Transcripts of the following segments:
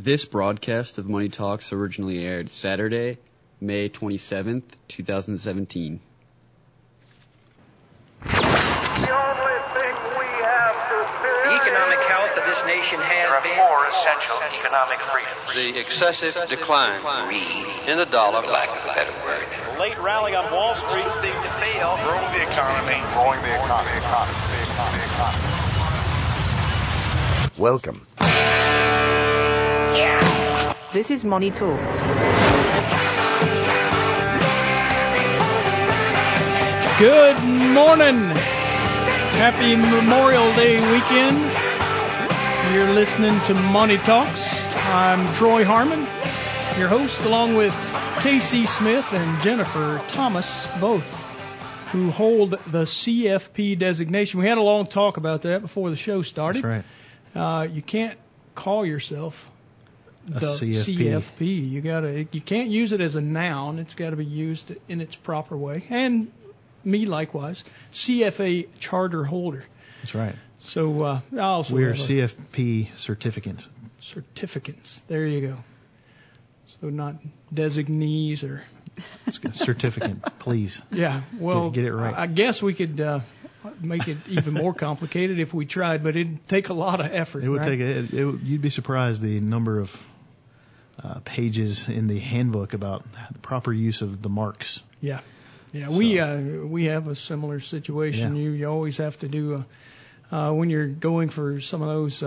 This broadcast of Money Talks originally aired Saturday, May 27th, 2017. The only thing we have to fear. The economic health of this nation has been. There are four essential economic freedoms. The excessive decline in the dollar. For lack of a better word. A late rally on Wall Street. It's too big to fail. Growing the economy. Growing the economy. Welcome. This is Money Talks. Good morning. Happy Memorial Day weekend. You're listening to Money Talks. I'm Troy Harmon, your host, along with Casey Smith and Jennifer Thomas, both who hold the CFP designation. We had a long talk about that before the show started. That's right. You can't call yourself the CFP. You can't use it as a noun. It's got to be used in its proper way. And me likewise, CFA charter holder. That's right. So I also we're CFP certificates. Certificates. There you go. So not designees or certificate, please. Yeah. Well, get it right. I guess we could make it even more complicated if we tried, but it'd take a lot of effort. It would you'd be surprised the number of pages in the handbook about the proper use of the marks. Yeah. Yeah. So, we have a similar situation. Yeah. You always have to do when you're going for some of those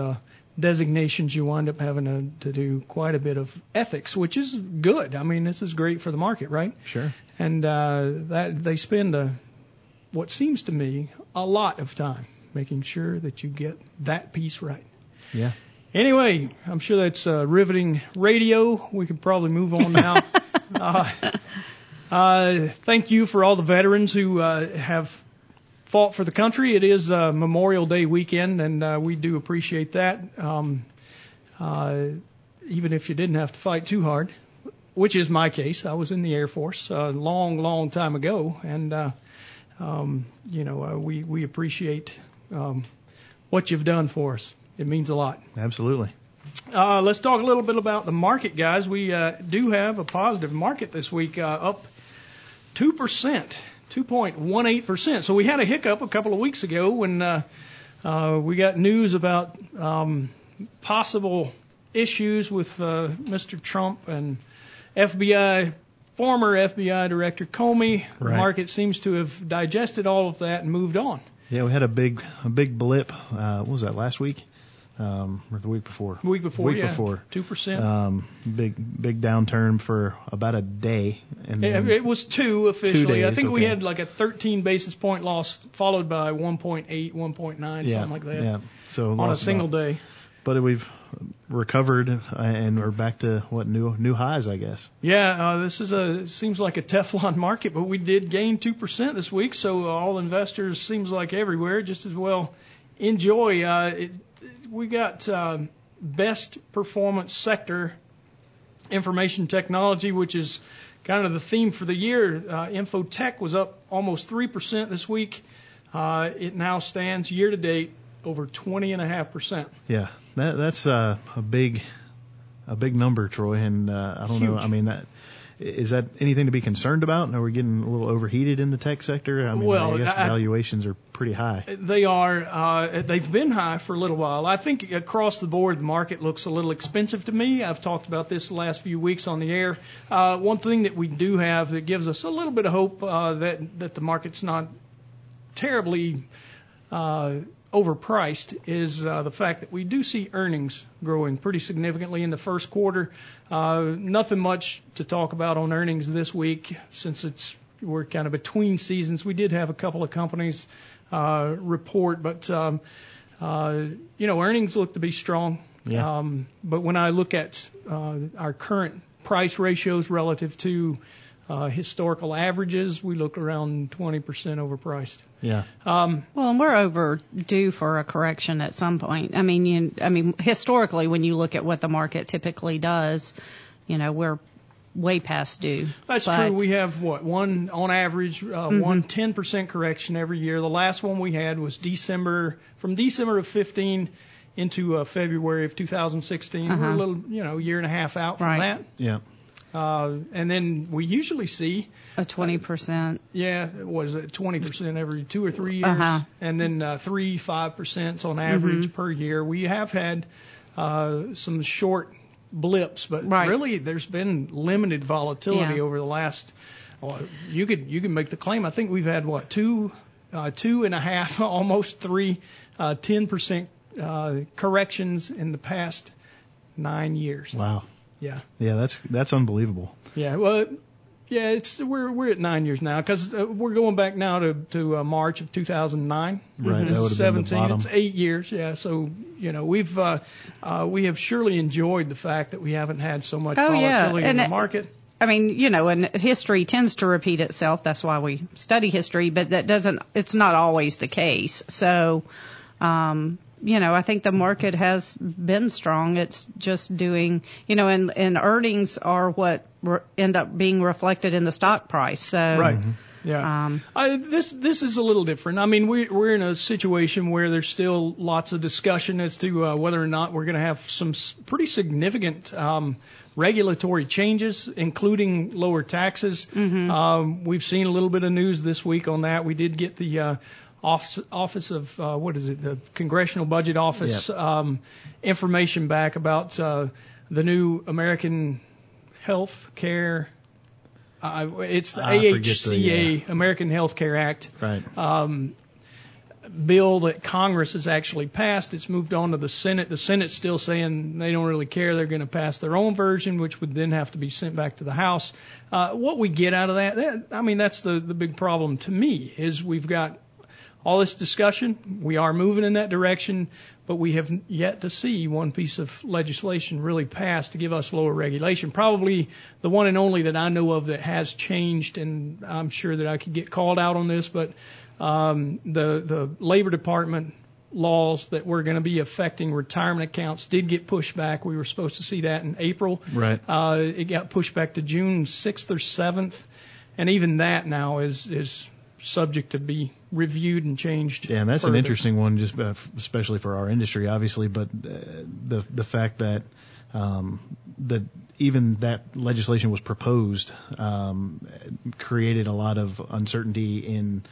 designations, you wind up having to do quite a bit of ethics, which is good. I mean, this is great for the market, right? Sure. And that they spend what seems to me a lot of time making sure that you get that piece right. Yeah. Anyway, I'm sure that's riveting radio. We can probably move on now. Thank you for all the veterans who have fought for the country. It is Memorial Day weekend, and we do appreciate that, even if you didn't have to fight too hard, which is my case. I was in the Air Force a long, long time ago, and we appreciate what you've done for us. It means a lot. Absolutely. Let's talk a little bit about the market, guys. We do have a positive market this week, up 2%. 2.18%. So we had a hiccup a couple of weeks ago when we got news about possible issues with Mr. Trump and former FBI Director Comey. Right. The market seems to have digested all of that and moved on. Yeah, we had a big blip. What was that, last week? Or the week before? The week before, before. 2%. Big downturn for about a day. And it was two officially. 2 days, I think. Okay. We had like a 13 basis point loss followed by 1.8, 1.9, something like that. Yeah. So on a single day. But we've recovered and we're back to new highs, I guess. Yeah, this is seems like a Teflon market, but we did gain 2% this week. So all investors, seems like everywhere, just as well enjoy it. We got best performance sector, information technology, which is kind of the theme for the year. Infotech was up almost 3% this week. It now stands year to date over 20.5%. Yeah, that's a big number, Troy, and I don't know. I mean, is that anything to be concerned about? Are we getting a little overheated in the tech sector? I mean, I guess valuations are pretty high. They are. They've been high for a little while. I think across the board, the market looks a little expensive to me. I've talked about this the last few weeks on the air. One thing that we do have that gives us a little bit of hope that the market's not terribly overpriced is the fact that we do see earnings growing pretty significantly in the first quarter. Nothing much to talk about on earnings this week since we're kind of between seasons. We did have a couple of companies report, but earnings look to be strong. Yeah. But when I look at our current price ratios relative to historical averages, we look around 20% overpriced. Yeah. Well, and we're overdue for a correction at some point. I mean, historically, when you look at what the market typically does, you know, we're way past due. That's true. We have on average, one 10% correction every year. The last one we had was December of 15 into February of 2016. We're a little, year and a half out from that. Yeah. And then we usually see a 20%. It was 20% every 2 or 3 years, and then 3-5% on average per year. We have had some short blips, but really there's been limited volatility over the last. You could make the claim. I think we've had two and a half, almost three, 10% corrections in the past 9 years. Wow. Yeah. Yeah, that's unbelievable. Yeah. Well, yeah, we're at 9 years now because we're going back now to March of 2009. Right. That would have been the bottom. It's 8 years. Yeah. So we've we have surely enjoyed the fact that we haven't had so much volatility in the market. I mean, and history tends to repeat itself. That's why we study history, but it's not always the case. So. I think the market has been strong. It's just doing, and earnings are what end up being reflected in the stock price. So, right. Yeah. This is a little different. I mean, we're in a situation where there's still lots of discussion as to whether or not we're going to have some pretty significant regulatory changes, including lower taxes. We've seen a little bit of news this week on that. We did get the Office of the Congressional Budget Office information back about the new American Health Care. It's the AHCA, American Health Care Act, bill that Congress has actually passed. It's moved on to the Senate. The Senate's still saying they don't really care. They're going to pass their own version, which would then have to be sent back to the House. What we get out of that's the big problem to me is we've got all this discussion. We are moving in that direction, but we have yet to see one piece of legislation really passed to give us lower regulation. Probably the one and only that I know of that has changed, and I'm sure that I could get called out on this, but the Labor Department laws that were going to be affecting retirement accounts did get pushed back. We were supposed to see that in April. Right. It got pushed back to June 6th or 7th, and even that now is subject to be reviewed and changed. Yeah, and that's further. An interesting one, just especially for our industry, obviously. But the fact that even that legislation was proposed created a lot of uncertainty in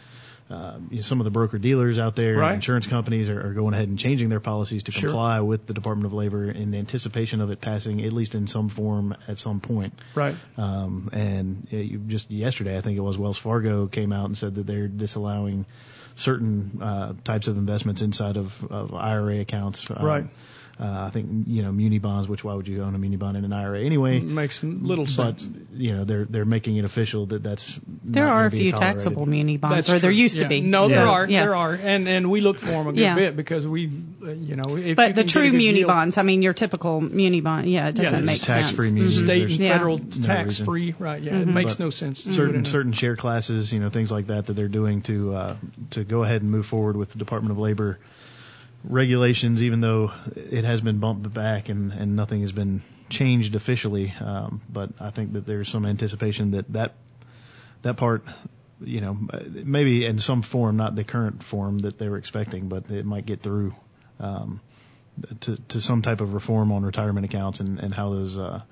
some of the broker dealers out there. Right. Insurance companies are going ahead and changing their policies to comply with the Department of Labor in the anticipation of it passing, at least in some form, at some point. Right. And just yesterday, I think it was, Wells Fargo came out and said that they're disallowing certain types of investments inside of IRA accounts. Right. I think, muni bonds, which why would you own a muni bond in an IRA anyway? Makes little sense. But, they're making it official that's there are a few taxable muni bonds, or there used to be. No, there are. Yeah. There are. And we look for them a good bit because we, if But the true muni bonds, your typical muni bond, it doesn't make sense. Tax-free munis. State and federal tax-free, right, it makes no sense. Certain share classes, things like that they're doing to go ahead and move forward with the Department of Labor regulations, even though it has been bumped back and nothing has been changed officially. But I think that there's some anticipation that part, maybe in some form, not the current form that they were expecting, but it might get through to some type of reform on retirement accounts and how those are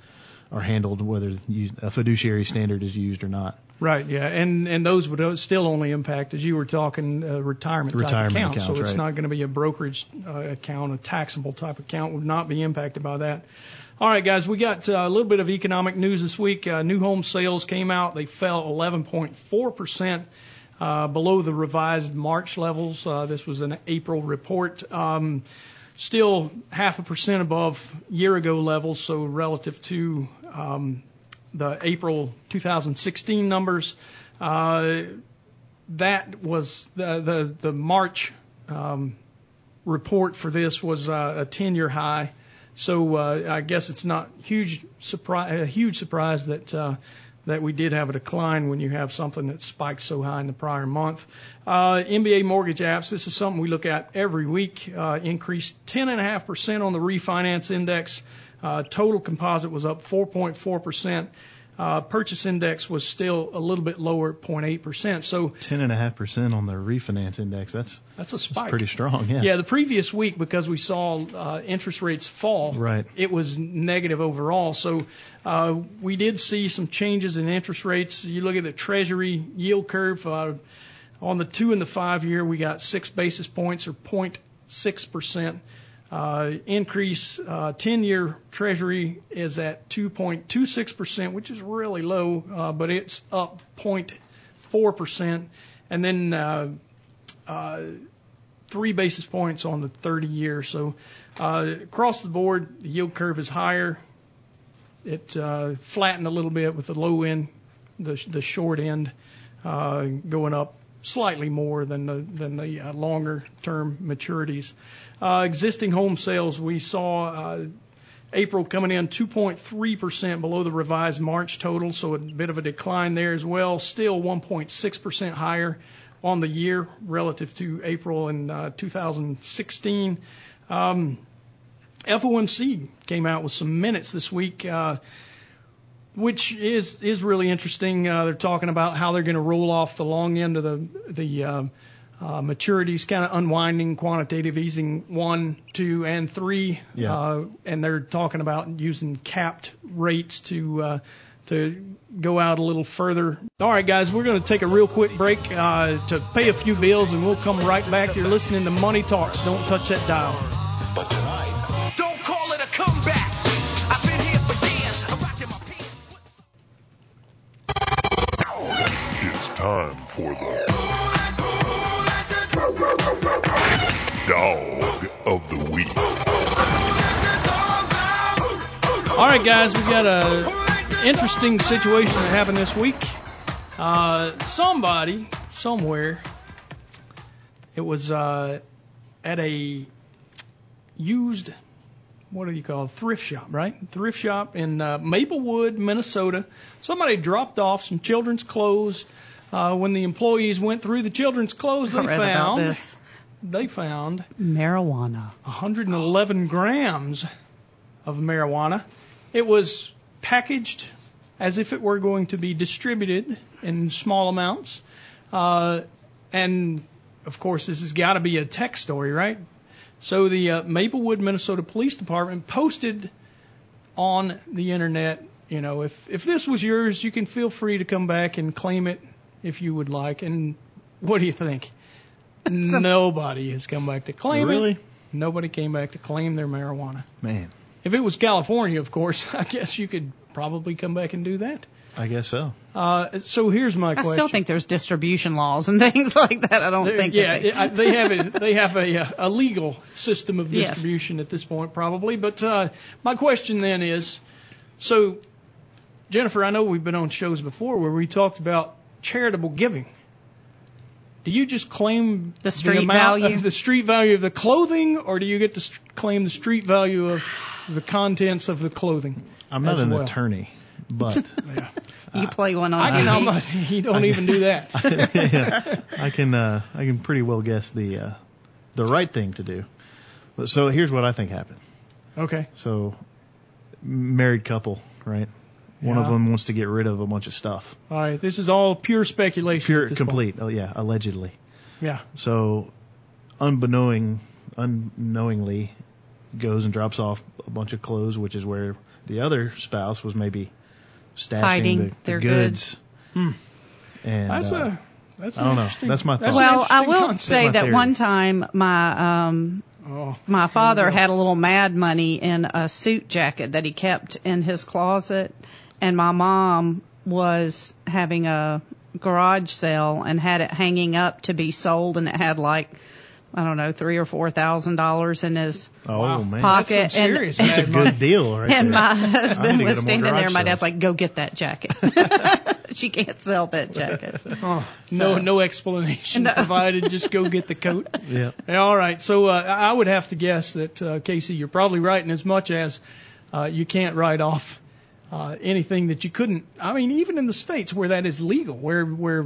handled, whether a fiduciary standard is used or not. Right, yeah, and those would still only impact, as you were talking, retirement type accounts. So it's not going to be a brokerage account, a taxable type account would not be impacted by that. All right, guys, we got a little bit of economic news this week. New home sales came out; they fell 11.4%. Below the revised March levels. This was an April report. Still 0.5% above year-ago levels, so relative to the April 2016 numbers. That was the March report for this was a 10-year high So I guess it's not a huge surprise that we did have a decline when you have something that spiked so high in the prior month. MBA mortgage apps, this is something we look at every week, increased 10.5% on the refinance index. Total composite was up 4.4%. Purchase index was still a little bit lower at 0.8%. So 10.5% on the refinance index. That's a spike. That's pretty strong. Yeah. The previous week, because we saw interest rates fall, right, it was negative overall. So we did see some changes in interest rates. You look at the Treasury yield curve on the 2- and 5-year, we got 6 basis points or 0.6%. Increase. 10-year Treasury is at 2.26%, which is really low, but it's up 0.4%. And then 3 basis points on the 30-year. So across the board, the yield curve is higher. It flattened a little bit with the low end, the short end going up slightly more than the longer term maturities. Existing home sales, we saw April coming in 2.3% below the revised March total, so a bit of a decline there as well. Still 1.6% higher on the year relative to April in 2016. FOMC came out with some minutes this week, which is really interesting. They're talking about how they're going to roll off the long end of the maturities, kind of unwinding quantitative easing 1, 2, and 3, and they're talking about using capped rates to go out a little further. All right, guys, we're going to take a real quick break to pay a few bills, and we'll come right back. You're listening to Money Talks. Don't touch that dial. But tonight, don't call it a comeback. It's time for the Dog of the Week. All right, guys, we got an interesting situation that happened this week. Somebody, somewhere, it was at a used, thrift shop, right? Thrift shop in Maplewood, Minnesota. Somebody dropped off some children's clothes. When the employees went through the children's clothes, they found marijuana. 111 grams of marijuana. It was packaged as if it were going to be distributed in small amounts. And, of course, this has got to be a tech story, right? So the Maplewood, Minnesota Police Department posted on the Internet, if this was yours, you can feel free to come back and claim it if you would like. And what do you think? Nobody has come back to claim it. Really? Nobody came back to claim their marijuana. Man. If it was California, of course, I guess you could probably come back and do that. I guess so. So here's my question. I still think there's distribution laws and things like that. I don't think. Yeah, they have a legal system of distribution at this point, probably. But my question then is, so Jennifer, I know we've been on shows before where we talked about charitable giving. Do you just claim the street value of the clothing, or do you get to claim the street value of the contents of the clothing? I'm not an attorney, but you play one on TV. You don't even do that. I can pretty well guess the right thing to do. So here's what I think happened. Okay. So married couple, right? One of them wants to get rid of a bunch of stuff. All right. This is all pure speculation. Pure, complete. Point. Oh, yeah. Allegedly. Yeah. So unknowingly goes and drops off a bunch of clothes, which is where the other spouse was maybe stashing their goods. And that's interesting. That's my thought. Well, I will say that one time my my father had a little Mad Money in a suit jacket that he kept in his closet. And my mom was having a garage sale and had it hanging up to be sold, and it had like I don't know, $3,000 or $4,000 in his pocket. That's some serious. That's a good deal, right? And my husband was standing there, and my dad's like, "Go get that jacket." She can't sell that jacket. No explanation provided. Just go get the coat. Yeah. All right. So I would have to guess that Casey, you're probably right in as much as you can't write off anything that you couldn't. I mean, even in the states where that is legal, where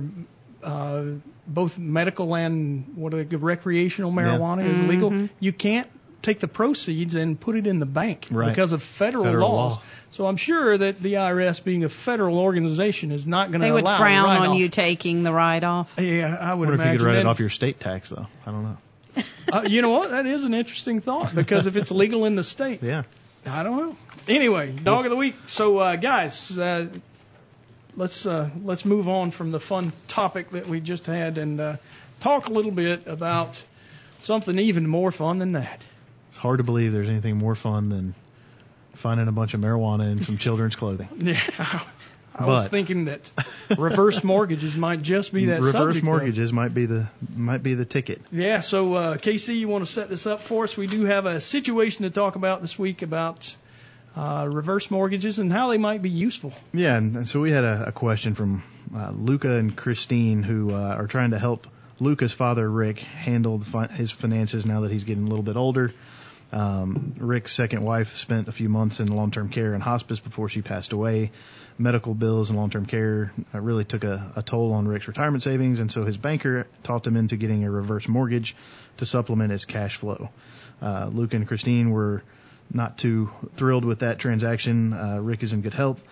both medical and recreational marijuana is legal. You can't take the proceeds and put it in the bank because of federal laws. So I'm sure that the IRS, being a federal organization, is not going to allow. They would frown on you taking the write-off. Yeah, I would imagine. If you could write it off your state tax, though. I don't know. You know what? That is an interesting thought, because if it's legal in the state, I don't know. Anyway, dog of the week. So guys, Let's move on from the fun topic that we just had and talk a little bit about something even more fun than that. It's hard to believe there's anything more fun than finding a bunch of marijuana in some children's clothing. I was thinking that reverse mortgages might just be that subject. Reverse mortgages might be the ticket. Yeah. So Casey, you want to set this up for us? We do have a situation to talk about this week about reverse mortgages and how they might be useful. Yeah, and so we had a question from Luca and Christine, who are trying to help Luca's father, Rick, handle his finances now that he's getting a little bit older. Rick's second wife spent a few months in long-term care and hospice before she passed away. Medical bills and long-term care really took a toll on Rick's retirement savings, and so his banker talked him into getting a reverse mortgage to supplement his cash flow. Luca and Christine were not too thrilled with that transaction. Rick is in good health,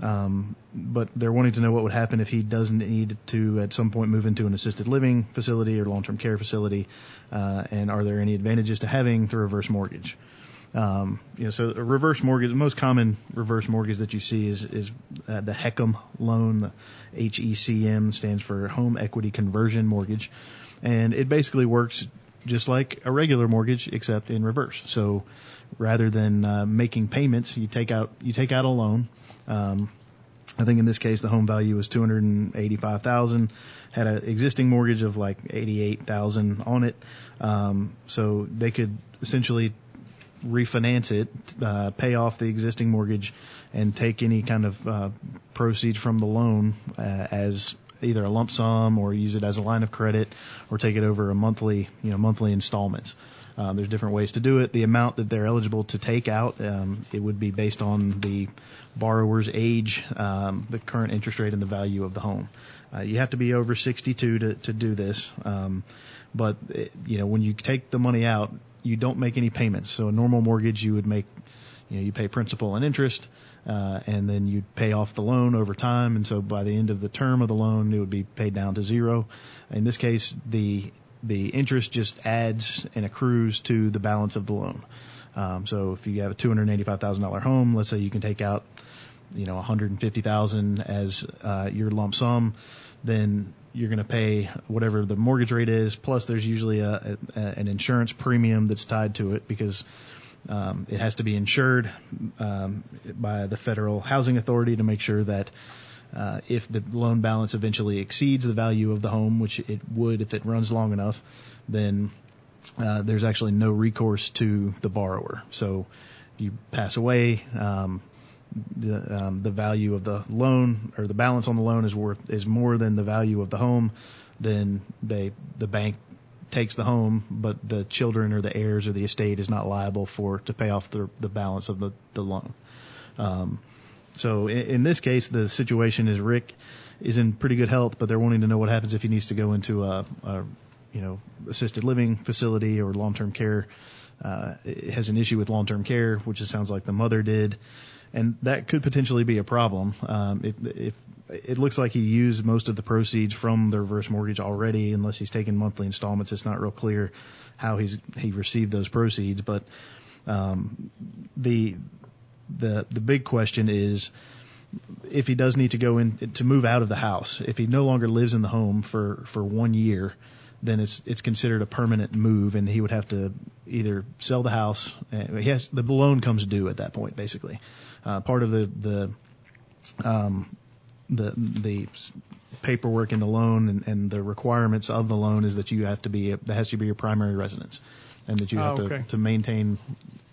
but they're wanting to know what would happen if he doesn't need to at some point move into an assisted living facility or long-term care facility, and are there any advantages to having the reverse mortgage? So a reverse mortgage, the most common reverse mortgage that you see is the HECM loan. HECM stands for Home Equity Conversion Mortgage, and it basically works just like a regular mortgage, except in reverse. So rather than making payments, you take out a loan. I think in this case the home value was $285,000, had an existing mortgage of like $88,000 on it. So they could essentially refinance it, pay off the existing mortgage, and take any kind of proceeds from the loan as either a lump sum, or use it as a line of credit, or take it over a monthly installments. There's different ways to do it. The amount that they're eligible to take out, it would be based on the borrower's age, the current interest rate, and the value of the home. You have to be over 62 to do this. But when you take the money out, you don't make any payments. So a normal mortgage, you would make, you pay principal and interest, and then you'd pay off the loan over time. And so by the end of the term of the loan, it would be paid down to zero. In this case, the interest just adds and accrues to the balance of the loan. So if you have a $285,000 home, let's say you can take out, $150,000 as your lump sum, then you're going to pay whatever the mortgage rate is. Plus, there's usually an insurance premium that's tied to it, because it has to be insured by the Federal Housing Authority to make sure that if the loan balance eventually exceeds the value of the home, which it would if it runs long enough, then there's actually no recourse to the borrower. So you pass away, the value of the loan, or the balance on the loan, is more than the value of the home, then the bank takes the home, but the children or the heirs or the estate is not liable to pay off the balance of the loan. So in this case, the situation is Rick is in pretty good health, but they're wanting to know what happens if he needs to go into a assisted living facility or long-term care. It has an issue with long-term care, which it sounds like the mother did, and that could potentially be a problem. If it looks like he used most of the proceeds from the reverse mortgage already, unless he's taking monthly installments. It's not real clear how he received those proceeds, but the big question is, if he does need to go in to move out of the house, if he no longer lives in the home for 1 year, then it's considered a permanent move, and he would have to either sell the house. The loan comes due at that point, basically. Part of the the paperwork in the loan and the requirements of the loan is that you have to be that has to be your primary residence, and that you have to maintain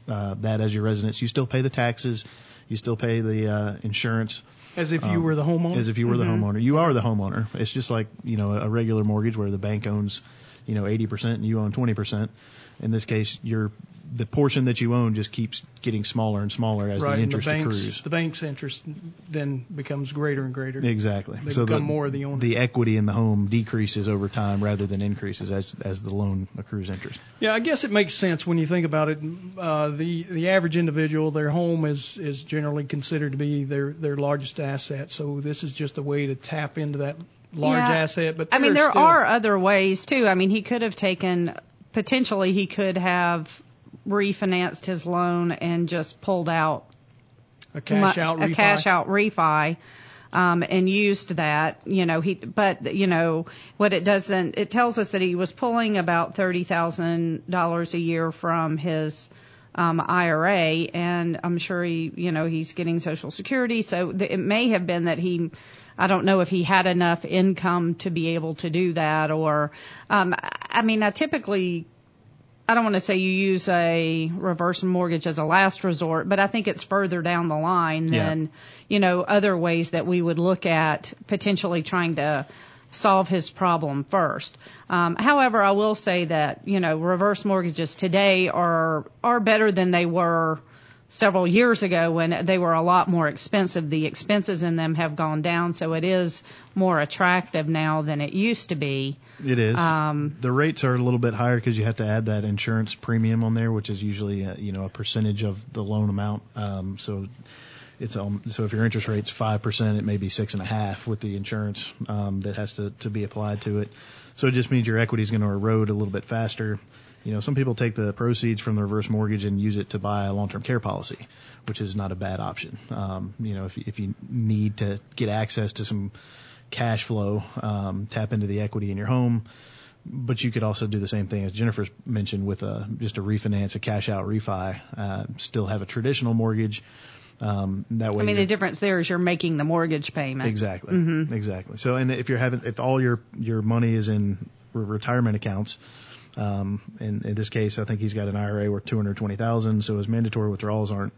that as your residence. You still pay the taxes, you still pay the insurance. As if you were the homeowner. As if you were the homeowner. You are the homeowner. It's just like, you know, a regular mortgage where the bank owns, you know, 80% and you own 20%. In this case, the portion that you own just keeps getting smaller and smaller as the interest accrues. The bank's interest then becomes greater and greater. Exactly. They become more of the owner. The equity in the home decreases over time rather than increases as the loan accrues interest. Yeah, I guess it makes sense when you think about it. The average individual, their home is generally considered to be their largest asset. So this is just a way to tap into that large asset. But I mean, there are other ways too. I mean, he could have taken. Potentially, he could have refinanced his loan and just pulled out a cash out refi, and used that. You know, it tells us that he was pulling about $30,000 a year from his IRA, and I'm sure he's getting Social Security, so it may have been that he. I don't know if he had enough income to be able to do that, or I don't want to say you use a reverse mortgage as a last resort, but I think it's further down the line than, other ways that we would look at potentially trying to solve his problem first. However, I will say that, reverse mortgages today are better than they were several years ago when they were a lot more expensive. The expenses in them have gone down, so it is more attractive now than it used to be. It is. The rates are a little bit higher because you have to add that insurance premium on there, which is usually a percentage of the loan amount. So if your interest rate's 5%, it may be 6.5% with the insurance that has to be applied to it. So it just means your equity is going to erode a little bit faster. You know, some people take the proceeds from the reverse mortgage and use it to buy a long-term care policy, which is not a bad option. If you need to get access to some cash flow, tap into the equity in your home. But you could also do the same thing as Jennifer mentioned with just a refinance, a cash-out refi, still have a traditional mortgage. That way. I mean, the difference there is you're making the mortgage payment. Exactly. Mm-hmm. Exactly. So, and if all your money is in retirement accounts. And in this case, I think he's got an IRA worth $220,000. So his mandatory withdrawals aren't,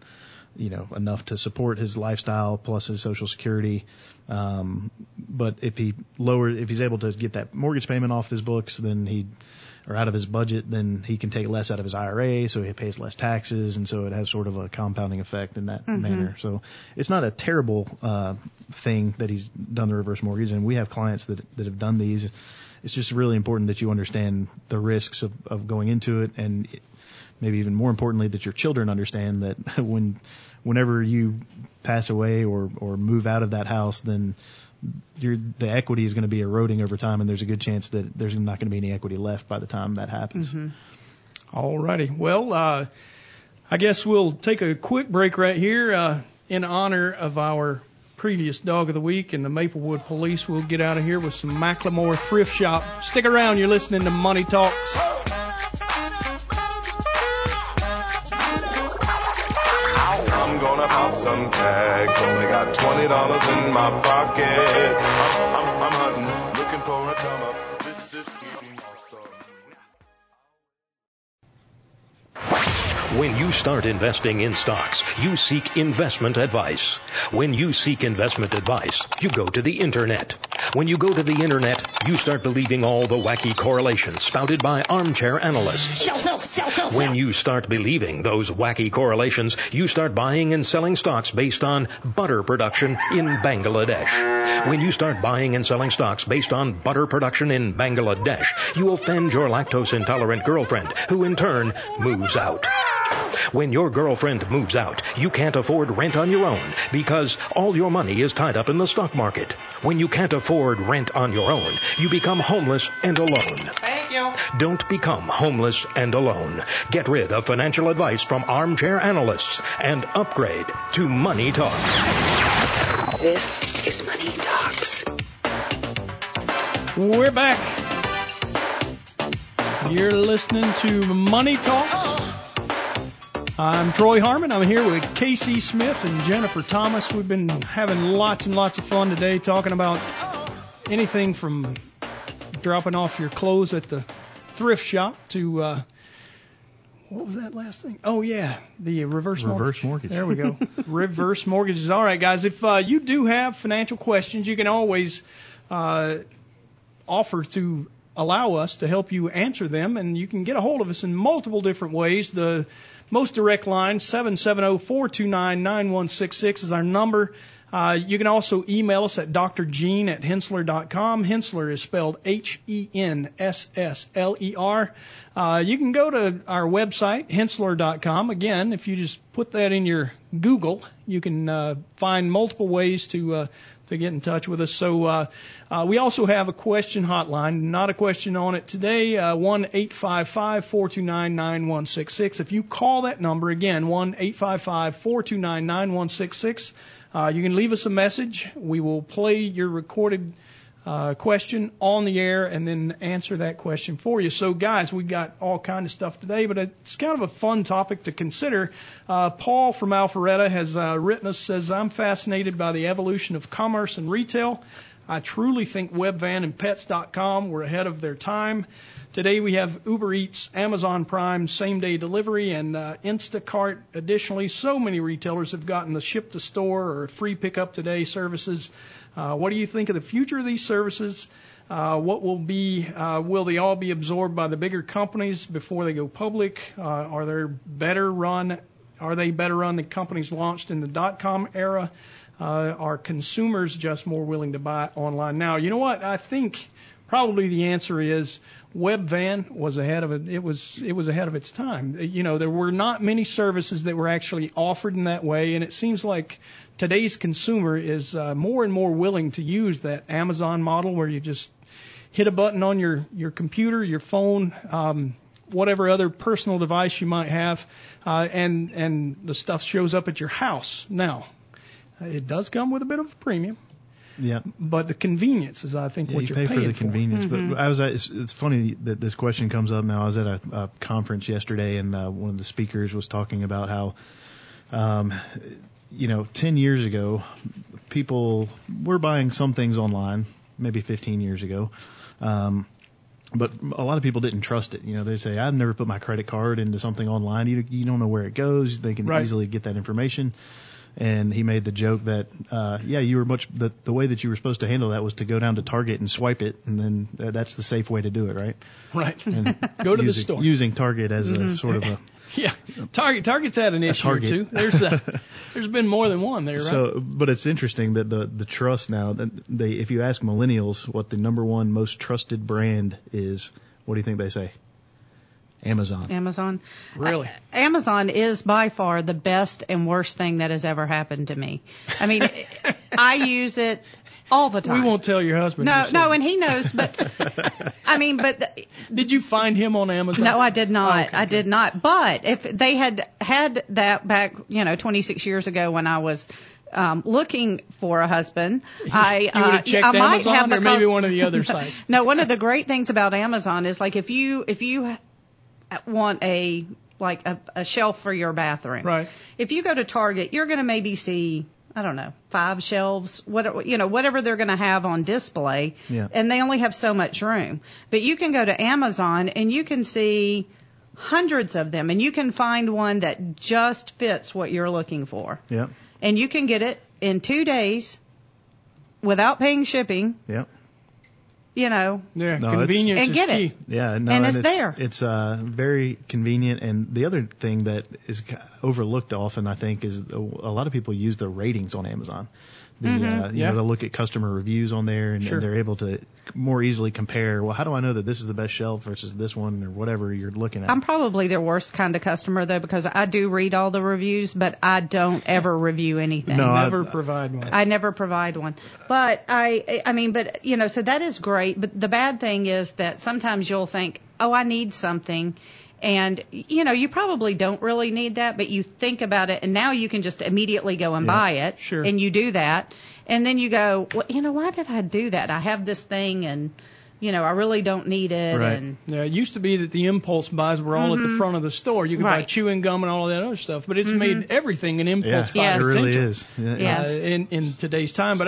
enough to support his lifestyle plus his Social Security. But if he's able to get that mortgage payment off his books, or out of his budget, then he can take less out of his IRA, so he pays less taxes, and so it has sort of a compounding effect in that manner. So it's not a terrible thing that he's done the reverse mortgage, and we have clients that have done these. It's just really important that you understand the risks of going into it, and maybe even more importantly, that your children understand that whenever you pass away or move out of that house, then the equity is going to be eroding over time, and there's a good chance that there's not going to be any equity left by the time that happens. Mm-hmm. All righty. Well, I guess we'll take a quick break right here in honor of our previous Dog of the Week and the Maplewood Police. We'll get out of here with some Macklemore Thrift Shop. Stick around. You're listening to Money Talks. Some tags, only got $20 in my pocket. I'm hunting, looking for a come up. This is getting awesome. When you start investing in stocks, you seek investment advice. When you seek investment advice, you go to the internet. When you go to the internet, you start believing all the wacky correlations spouted by armchair analysts. Sell. When you start believing those wacky correlations, you start buying and selling stocks based on butter production in Bangladesh. When you start buying and selling stocks based on butter production in Bangladesh, you offend your lactose-intolerant girlfriend, who in turn moves out. When your girlfriend moves out, you can't afford rent on your own because all your money is tied up in the stock market. When you can't afford rent on your own, you become homeless and alone. Thank you. Don't become homeless and alone. Get rid of financial advice from armchair analysts and upgrade to Money Talks. This is Money Talks. We're back. You're listening to Money Talks. I'm Troy Harmon. I'm here with Casey Smith and Jennifer Thomas. We've been having lots and lots of fun today talking about anything from dropping off your clothes at the thrift shop to what was that last thing? Oh, yeah, the reverse mortgage. There we go. Reverse mortgages. All right, guys, if you do have financial questions, you can always offer to allow us to help you answer them, and you can get a hold of us in multiple different ways. The most direct line, 770-429-9166 is our number. You can also email us at drgene@henssler.com. Henssler is spelled H-E-N-S-S-L-E-R. You can go to our website, henssler.com. Again, if you just put that in your Google, you can find multiple ways to get in touch with us. So we also have a question hotline, not a question on it today, 1-855-429-9166. If you call that number, again, 1-855-429-9166, you can leave us a message. We will play your recorded question on the air and then answer that question for you. So, guys, we got all kind of stuff today, but it's kind of a fun topic to consider. Paul from Alpharetta has written us, says, I'm fascinated by the evolution of commerce and retail. I truly think Webvan and Pets.com were ahead of their time. Today we have Uber Eats, Amazon Prime, same-day delivery, and Instacart. Additionally, so many retailers have gotten the ship-to-store or free pickup-today services. What do you think of the future of these services? What will be? Will they all be absorbed by the bigger companies before they go public? Are they better run than companies launched in the dot-com era? Are consumers just more willing to buy online now? You know what? I think probably the answer is Webvan was ahead of it. It was ahead of its time. You know, there were not many services that were actually offered in that way, and it seems like today's consumer is more and more willing to use that Amazon model where you just hit a button on your computer, your phone, whatever other personal device you might have, and the stuff shows up at your house. Now, it does come with a bit of a premium. Yeah, but the convenience is, I think, what you're paying for. You pay for the convenience. Mm-hmm. But it's funny that this question comes up now. I was at a conference yesterday, and one of the speakers was talking about how, 10 years ago, people were buying some things online, maybe 15 years ago. But a lot of people didn't trust it. You know, they say, I've never put my credit card into something online. You don't know where it goes. They can easily get that information. And he made the joke that, the way that you were supposed to handle that was to go down to Target and swipe it, and then that's the safe way to do it, right? Right. And go to the store. Using Target as a sort of a... Yeah, Target's had an issue too. There's been more than one there, right? So, but it's interesting that the trust now, if you ask millennials what the number one most trusted brand is, what do you think they say? Amazon. Really? Amazon is by far the best and worst thing that has ever happened to me. I mean, I use it all the time. We won't tell your husband. No, and he knows, but I mean, did you find him on Amazon? No, I did not. Oh, okay. I did not. But if they had that back, 26 years ago when I was looking for a husband, I might have, because, or maybe one of the other sites. No, one of the great things about Amazon is, like, if you want a shelf for your bathroom. Right. If you go to Target, you're going to maybe see, I don't know, 5 shelves, whatever they're going to have on display. Yeah. And they only have so much room. But you can go to Amazon and you can see hundreds of them, and you can find one that just fits what you're looking for. Yeah. And you can get it in 2 days without paying shipping. Yeah. Convenience and get is key. It. Yeah, no, and it's there. It's very convenient. And the other thing that is overlooked often, I think, is a lot of people use the ratings on Amazon. They'll look at customer reviews on there, and they're able to more easily compare, well, how do I know that this is the best shelf versus this one or whatever you're looking at? I'm probably their worst kind of customer, though, because I do read all the reviews, but I don't ever review anything. No, I never provide one. But, so that is great. But the bad thing is that sometimes you'll think, oh, I need something. And, you probably don't really need that, but you think about it, and now you can just immediately go and buy it. Sure. And you do that. And then you go, well, why did I do that? I have this thing, and you know, I really don't need it. Right. And yeah, it used to be that the impulse buys were all at the front of the store. You could buy chewing gum and all that other stuff, but it's made everything an impulse buy. Yes. It really is. In today's time. But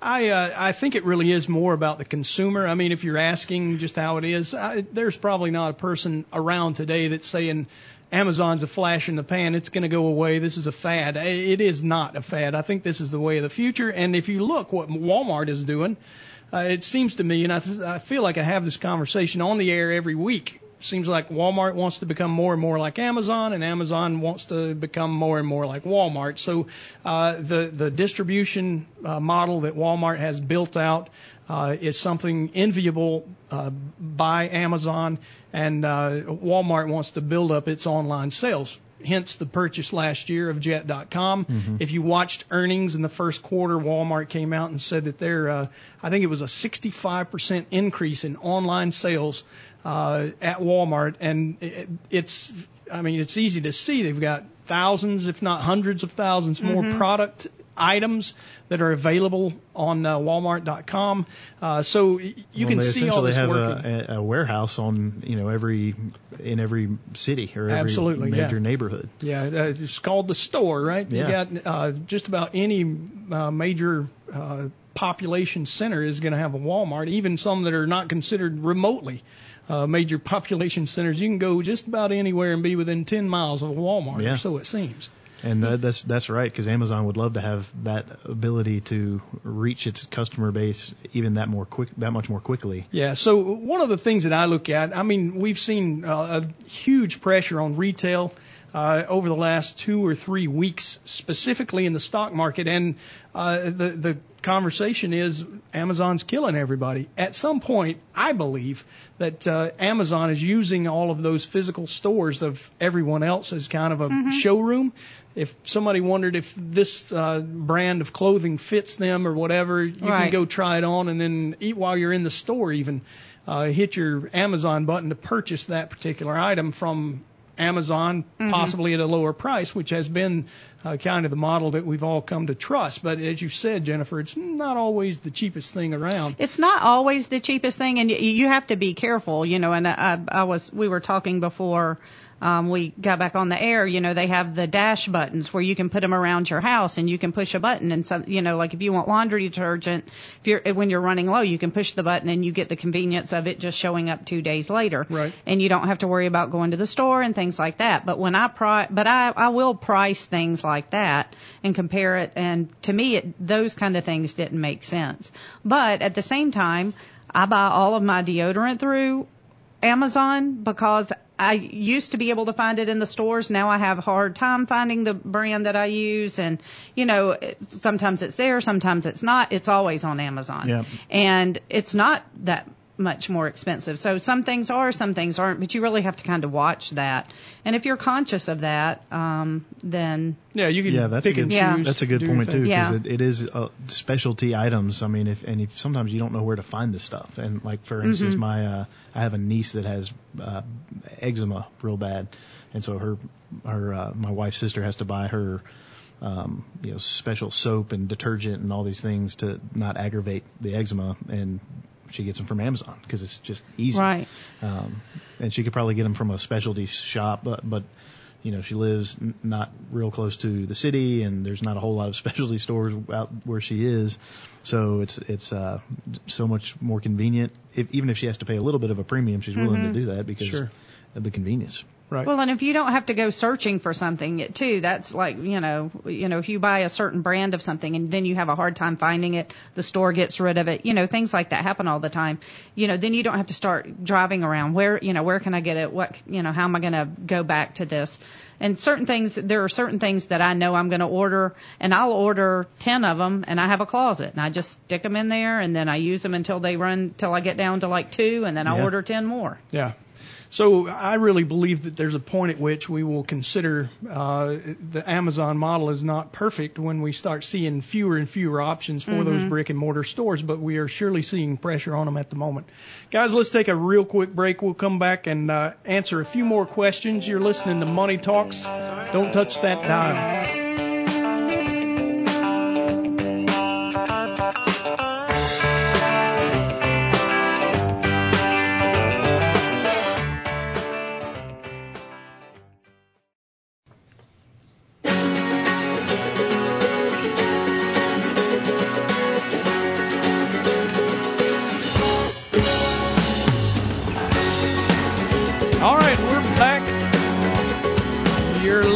I think it really is more about the consumer. I mean, if you're asking just how it is, there's probably not a person around today that's saying Amazon's a flash in the pan. It's going to go away. This is a fad. It is not a fad. I think this is the way of the future. And if you look what Walmart is doing, it seems to me, and I feel like I have this conversation on the air every week, seems like Walmart wants to become more and more like Amazon, and Amazon wants to become more and more like Walmart. So the distribution model that Walmart has built out is something enviable by Amazon, and Walmart wants to build up its online sales. Hence the purchase last year of Jet.com. If you watched earnings in the first quarter, Walmart came out and said that their, I think it was a 65% increase in online sales at Walmart. And it's, I mean, it's easy to see. They've got thousands, if not hundreds of thousands more product items that are available on Walmart.com. So you can see all this working. They have a warehouse on, you know, in every city or every major neighborhood. Yeah, it's called the store, right? Yeah. You got just about any major population center is going to have a Walmart, even some that are not considered remotely major population centers. You can go just about anywhere and be within 10 miles of a Walmart, or so it seems. And that's right, because Amazon would love to have that ability to reach its customer base even that much more quickly. Yeah. So one of the things that I look at, I mean, we've seen a huge pressure on retail over the last 2 or 3 weeks, specifically in the stock market. And the conversation is Amazon's killing everybody. At some point, I believe that Amazon is using all of those physical stores of everyone else as kind of a showroom. If somebody wondered if this brand of clothing fits them or whatever, you can go try it on and then eat while you're in the store even. Hit your Amazon button to purchase that particular item from Amazon, possibly at a lower price, which has been kind of the model that we've all come to trust. But as you said, Jennifer, it's not always the cheapest thing around. It's not always the cheapest thing, and you have to be careful, you know. And we were talking before we got back on the air. You know, they have the dash buttons where you can put them around your house, and you can push a button, and some, you know, like if you want laundry detergent, when you're running low, you can push the button, and you get the convenience of it just showing up 2 days later, right? And you don't have to worry about going to the store and things like that. But I will price things like that and compare it, and to me, those kind of things didn't make sense. But at the same time, I buy all of my deodorant through Amazon because I used to be able to find it in the stores. Now I have a hard time finding the brand that I use. And, you know, sometimes it's there, sometimes it's not. It's always on Amazon. Yep. And it's not that much more expensive. So some things are, some things aren't, but you really have to kind of watch that. And if you're conscious of that, then... Yeah, you can pick and choose. That's a good point, too, because it is specialty items. I mean, if sometimes you don't know where to find this stuff. And, like, for instance, I have a niece that has eczema real bad, and so my wife's sister has to buy her you know, special soap and detergent and all these things to not aggravate the eczema, and she gets them from Amazon because it's just easy. Right. And she could probably get them from a specialty shop, but you know, she lives not real close to the city, and there's not a whole lot of specialty stores out where she is. So it's so much more convenient. Even if she has to pay a little bit of a premium, she's willing to do that because of the convenience. Right. Well, and if you don't have to go searching for something, too, that's like, you know, if you buy a certain brand of something and then you have a hard time finding it, the store gets rid of it, you know, things like that happen all the time. You know, then you don't have to start driving around where can I get it? What, you know, how am I going to go back to this? And there are certain things that I know I'm going to order, and I'll order 10 of them, and I have a closet, and I just stick them in there, and then I use them till I get down to like 2, and then I order 10 more. Yeah. So I really believe that there's a point at which we will consider the Amazon model is not perfect when we start seeing fewer and fewer options for those brick-and-mortar stores, but we are surely seeing pressure on them at the moment. Guys, let's take a real quick break. We'll come back and answer a few more questions. You're listening to Money Talks. Don't touch that dial.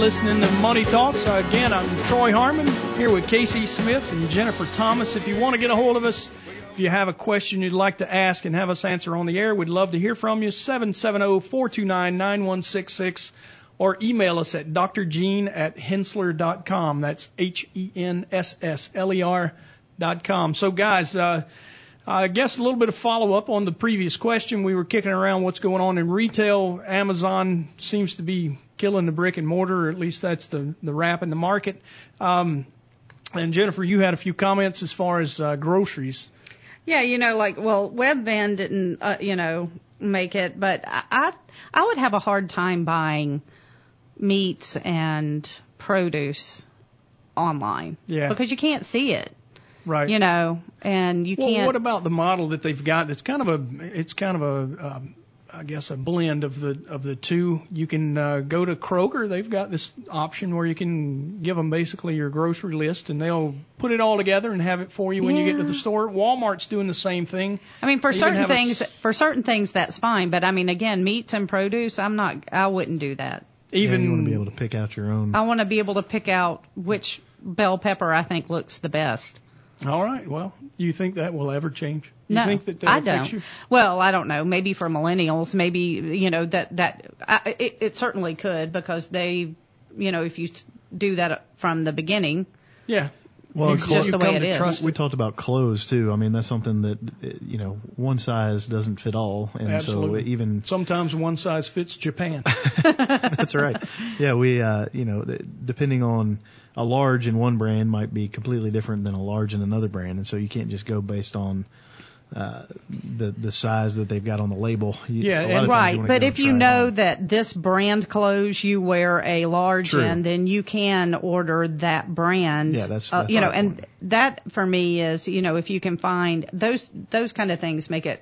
listening to Money Talks. Again, I'm Troy Harmon here with Casey Smith and Jennifer Thomas. If you want to get a hold of us, if you have a question you'd like to ask and have us answer on the air, we'd love to hear from you. 770-429-9166 or email us at drgene@henssler.com. That's HENSSLER.com. So, guys, I guess a little bit of follow-up on the previous question. We were kicking around what's going on in retail. Amazon seems to be killing the brick and mortar, or at least that's the rap in the market. And, Jennifer, you had a few comments as far as groceries. Yeah, Webvan didn't, make it. But I would have a hard time buying meats and produce online. Yeah. Because you can't see it. Right. And you can't. Well, what about the model that they've got? That's kind of a blend of the two. You can go to Kroger. They've got this option where you can give them basically your grocery list, and they'll put it all together and have it for you when you get to the store. Walmart's doing the same thing. I mean, for certain things, that's fine. But I mean, again, meats and produce, I wouldn't do that. Even you want to be able to pick out your own. I want to be able to pick out which bell pepper I think looks the best. All right. Well, do you think that will ever change? No, think that I don't. You? Well, I don't know. Maybe for millennials, maybe, it certainly could, because they, if you do that from the beginning. Yeah. Well, it's just the way it is. Trust. We talked about clothes, too. I mean, that's something that, one size doesn't fit all. And absolutely. So even sometimes one size fits Japan. That's right. Yeah, we, depending on a large in one brand might be completely different than a large in another brand. And so you can't just go based on the size that they've got on the label. Right. But if you know that this brand clothes you wear a large in, then you can order that brand. Yeah, that's right. And that for me is, if you can find those kind of things, make it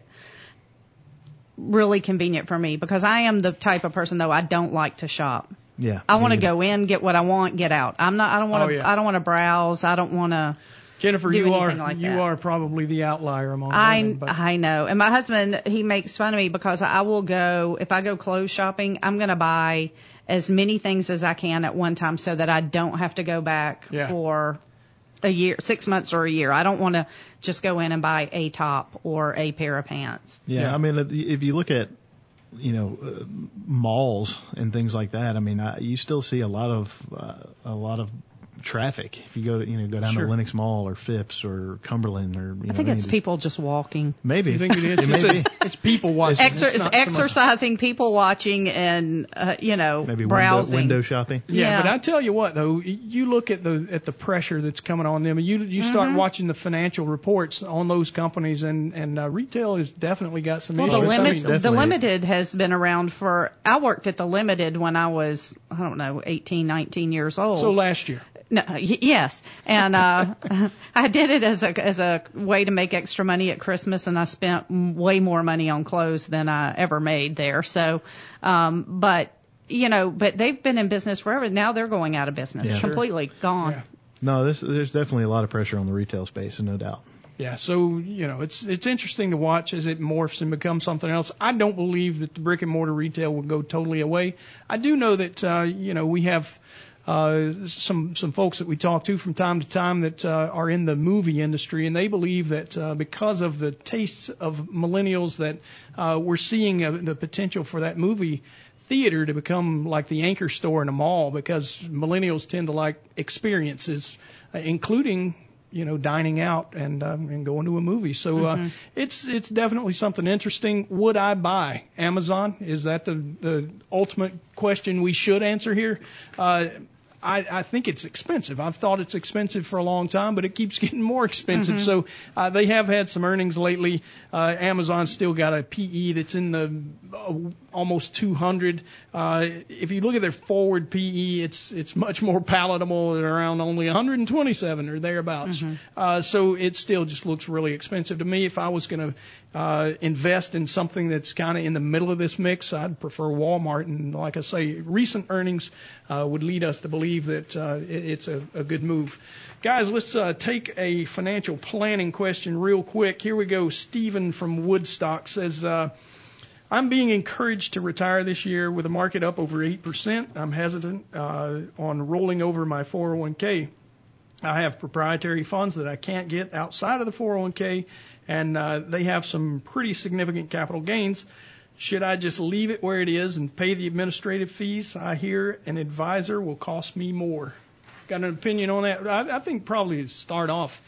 really convenient for me, because I am the type of person, though, I don't like to shop. Yeah. I want to go in, get what I want, get out. I don't want to browse. I don't want to. Jennifer, you are probably the outlier among women. I know. And my husband, he makes fun of me, because I will go, if I go clothes shopping, I'm going to buy as many things as I can at one time so that I don't have to go back for a year, 6 months or a year. I don't want to just go in and buy a top or a pair of pants. Yeah. I mean, if you look at, malls and things like that, I mean, you still see a lot of traffic. If you go to, go down to Lenox Mall or Phipps or Cumberland, or I think it's people just walking. Maybe you think it is. It's people watching. It's exercising, so people watching, and maybe browsing, window shopping. Yeah, but I tell you what, though, you look at the pressure that's coming on them, and you start watching the financial reports on those companies, and retail has definitely got some issues. The Limited has been around for. I worked at the Limited when I was 18, 19 years old. So last year. No, yes, and I did it as a way to make extra money at Christmas, and I spent way more money on clothes than I ever made there. So, but they've been in business forever. Now they're going out of business, completely gone. Yeah. No, there's definitely a lot of pressure on the retail space, no doubt. Yeah, so it's interesting to watch as it morphs and becomes something else. I don't believe that the brick and mortar retail will go totally away. I do know that we have. Some folks that we talk to from time to time that are in the movie industry, and they believe that because of the tastes of millennials, that we're seeing the potential for that movie theater to become like the anchor store in a mall, because millennials tend to like experiences, including dining out and going to a movie. So it's definitely something interesting. Would I buy Amazon? Is that the ultimate question we should answer here? I think it's expensive. I've thought it's expensive for a long time, but it keeps getting more expensive. So they have had some earnings lately. Amazon's still got a PE that's in the almost 200. If you look at their forward PE, it's much more palatable at around only 127 or thereabouts. So it still just looks really expensive to me. If I was going to invest in something that's kind of in the middle of this mix, I'd prefer Walmart. And like I say, recent earnings would lead us to believe that it's a good move. Guys, let's take a financial planning question real quick. Here we go. Stephen from Woodstock says, I'm being encouraged to retire this year with a market up over 8%. I'm hesitant on rolling over my 401k. I have proprietary funds that I can't get outside of the 401k, and they have some pretty significant capital gains. Should I just leave it where it is and pay the administrative fees? I hear an advisor will cost me more. Got an opinion on that? I think probably start off.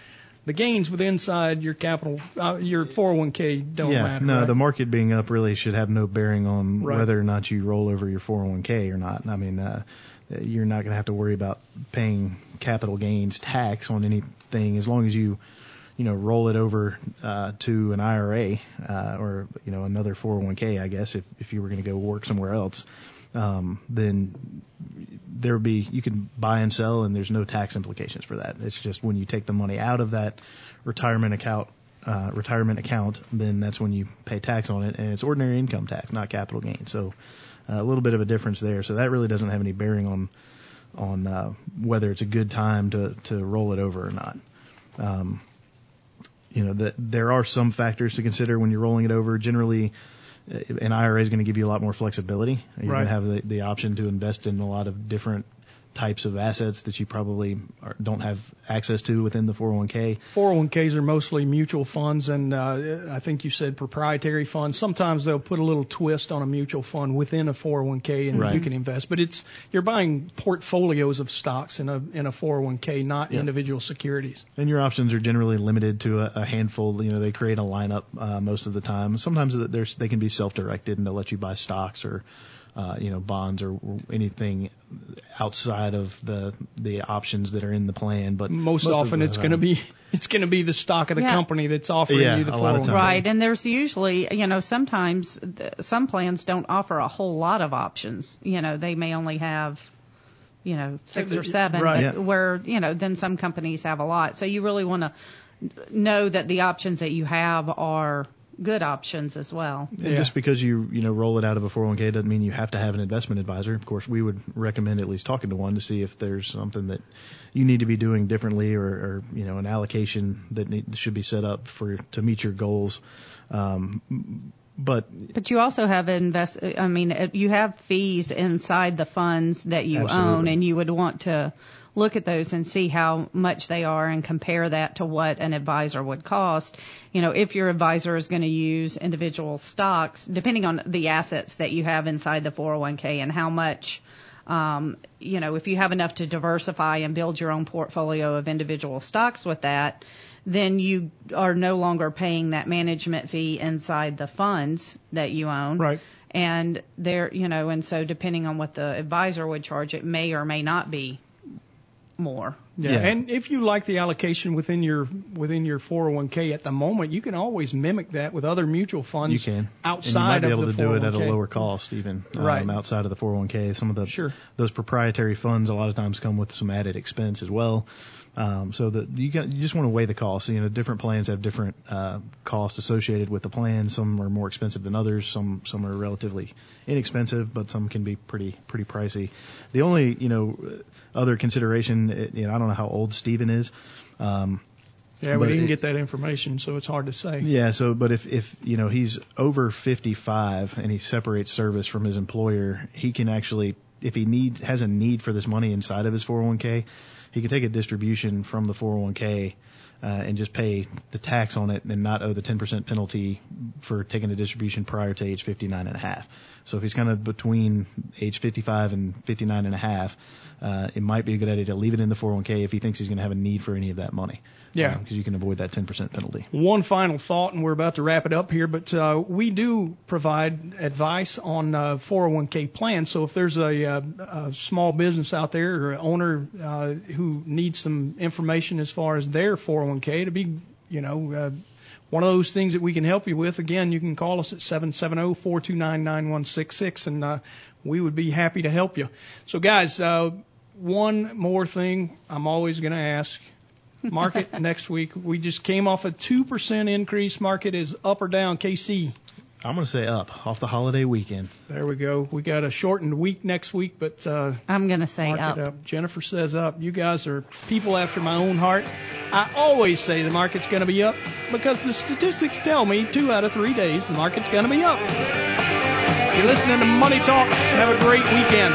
The gains with inside your capital, your 401k don't matter. No, right? The market being up really should have no bearing on whether or not you roll over your 401k or not. I mean, you're not going to have to worry about paying capital gains tax on anything as long as you roll it over to an IRA or another 401k. I guess if you were going to go work somewhere else, then you can buy and sell, and there's no tax implications for that. It's just when you take the money out of that retirement account, then that's when you pay tax on it, and it's ordinary income tax, not capital gain. So a little bit of a difference there. So that really doesn't have any bearing on whether it's a good time to roll it over or not. There are some factors to consider when you're rolling it over. Generally, an IRA is going to give you a lot more flexibility. You're going to have the option to invest in a lot of different types of assets that you probably don't have access to within the 401k. 401ks are mostly mutual funds, and I think you said proprietary funds. Sometimes they'll put a little twist on a mutual fund within a 401k, and you can invest. But you're buying portfolios of stocks in a 401k, not individual securities. And your options are generally limited to a handful. They create a lineup most of the time. Sometimes they can be self-directed, and they'll let you buy stocks or bonds or anything outside of the options that are in the plan, but most often it's going to be the stock of the company that's offering you the 401k. Right, and there's usually sometimes some plans don't offer a whole lot of options. They may only have 6 or 7, where then some companies have a lot. So you really want to know that the options that you have are good options as well. And just because you roll it out of a 401k doesn't mean you have to have an investment advisor. Of course, we would recommend at least talking to one to see if there's something that you need to be doing differently or an allocation that should be set up to meet your goals. But you also have you have fees inside the funds that you own, and you would want to look at those and see how much they are and compare that to what an advisor would cost. If your advisor is going to use individual stocks, depending on the assets that you have inside the 401k and how much, if you have enough to diversify and build your own portfolio of individual stocks with that, then you are no longer paying that management fee inside the funds that you own. Right. And so depending on what the advisor would charge, it may or may not be more. Yeah. And if you like the allocation within your 401k at the moment, you can always mimic that with other mutual funds. You can outside of the 401k. You might be able to do it at a lower cost, even outside of the 401k. Some of those proprietary funds a lot of times come with some added expense as well. So you just want to weigh the costs. Different plans have different costs associated with the plan. Some are more expensive than others. Some are relatively inexpensive, but some can be pretty pricey. The only other consideration, I don't know how old Stephen is. We didn't get that information, so it's hard to say. Yeah. So, but if he's over 55 and he separates service from his employer, he can actually, if he has a need for this money inside of his 401k. He could take a distribution from the 401k and just pay the tax on it and not owe the 10% penalty for taking a distribution prior to age 59 and a half. So if he's kind of between age 55 and 59 and a half, it might be a good idea to leave it in the 401k if he thinks he's going to have a need for any of that money. Yeah. Because you can avoid that 10% penalty. One final thought, and we're about to wrap it up here, but we do provide advice on 401k plans. So if there's a small business out there or an owner who needs some information as far as their 401k to be, one of those things that we can help you with. Again, you can call us at 770-429-9166, and we would be happy to help you. So, guys, one more thing I'm always going to ask. Market next week. We just came off a 2% increase. Market is up or down, KC? I'm going to say up, off the holiday weekend. There we go. We got a shortened week next week, but I'm going to say up. Jennifer says up. You guys are people after my own heart. I always say the market's going to be up because the statistics tell me 2 out of 3 days the market's going to be up. You're listening to Money Talks. Have a great weekend.